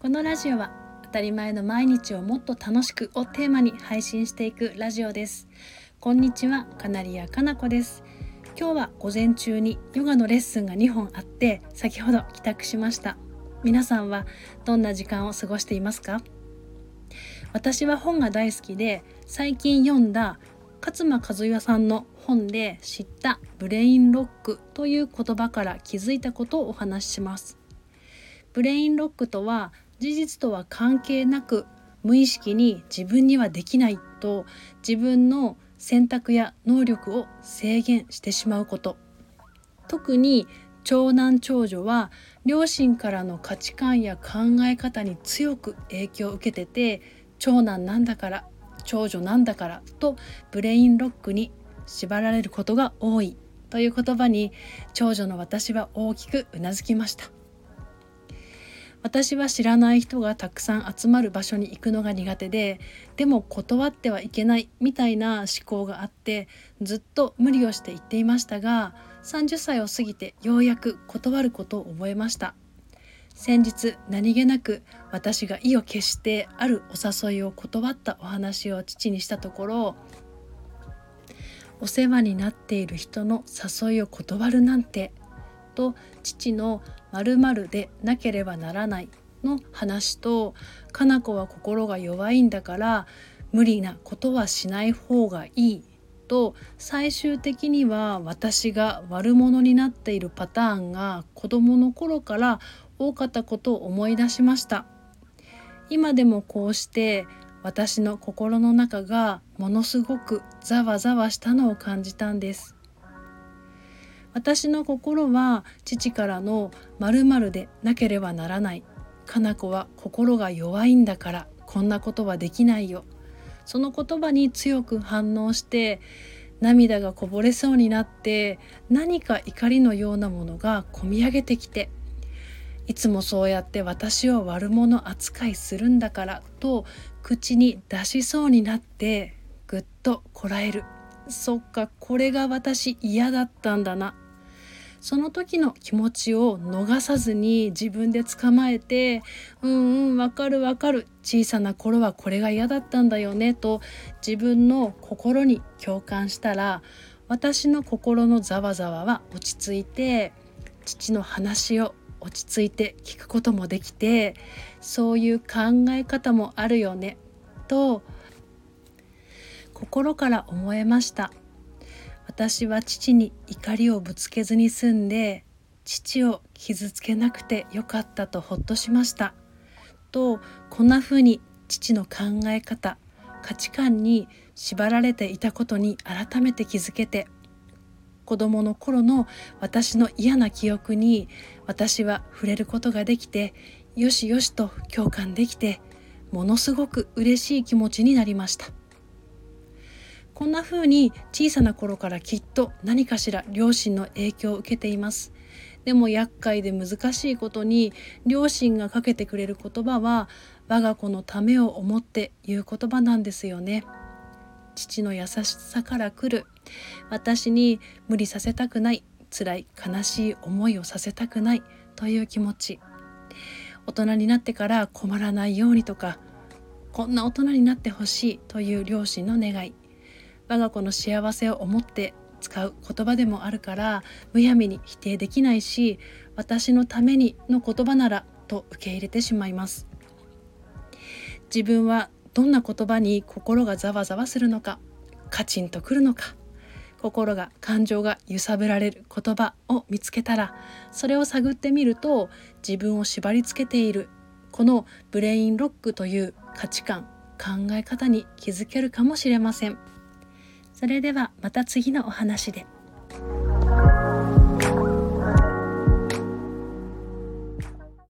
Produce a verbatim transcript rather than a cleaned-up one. このラジオは当たり前の毎日をもっと楽しくをテーマに配信していくラジオです。こんにちは、カナリアカナコです。今日は午前中にヨガのレッスンがにほんあって、先ほど帰宅しました。皆さんはどんな時間を過ごしていますか？私は本が大好きで、最近読んだ勝間和代さんの本で知ったブレインロックという言葉から気づいたことをお話しします。ブレインロックとは、事実とは関係なく無意識に自分にはできないと自分の選択や能力を制限してしまうこと。特に長男長女は両親からの価値観や考え方に強く影響を受けてて、長男なんだから長女なんだからとブレインロックに縛られることが多いという言葉に、長女の私は大きくうなずきました。私は知らない人がたくさん集まる場所に行くのが苦手で、でも断ってはいけないみたいな思考があってずっと無理をして行っていましたが、さんじゅっさいを過ぎてようやく断ることを覚えました。先日何気なく私が意を決してあるお誘いを断ったお話を父にしたところ、お世話になっている人の誘いを断るなんてと、父の〇〇でなければならないの話と、かなこは心が弱いんだから無理なことはしない方がいいと、最終的には私が悪者になっているパターンが子どもの頃から多かったことを思い出しました。今でもこうして私の心の中がものすごくざわざわしたのを感じたんです。私の心は父からの〇〇でなければならない、かなこは心が弱いんだからこんなことはできないよ、その言葉に強く反応して涙がこぼれそうになって、何か怒りのようなものがこみ上げてきて、いつもそうやって私を悪者扱いするんだからと口に出しそうになって、ぐっとこらえる。そっか、これが私嫌だったんだな。その時の気持ちを逃さずに自分で捕まえて、うんうん、わかるわかる、小さな頃はこれが嫌だったんだよねと自分の心に共感したら、私の心のざわざわは落ち着いて、父の話を落ち着いて聞くこともできて、そういう考え方もあるよねと心から思えました。私は父に怒りをぶつけずに済んで、父を傷つけなくてよかったとほっとしましたと、こんな風に父の考え方、価値観に縛られていたことに改めて気づけて、子供の頃の私の嫌な記憶に私は触れることができて、よしよしと共感できて、ものすごく嬉しい気持ちになりました。こんな風に小さな頃からきっと何かしら両親の影響を受けています。でも厄介で難しいことに、両親がかけてくれる言葉は我が子のためを思って言う言葉なんですよね。父の優しさから来る、私に無理させたくない、辛い悲しい思いをさせたくないという気持ち、大人になってから困らないようにとか、こんな大人になってほしいという両親の願い、我が子の幸せを思って使う言葉でもあるから、むやみに否定できないし、私のためにの言葉ならと受け入れてしまいます。自分はどんな言葉に心がざわざわするのか、カチンとくるのか、心が感情が揺さぶられる言葉を見つけたら、それを探ってみると、自分を縛りつけているこのブレインロックという価値観、考え方に気づけるかもしれません。それではまた次のお話で。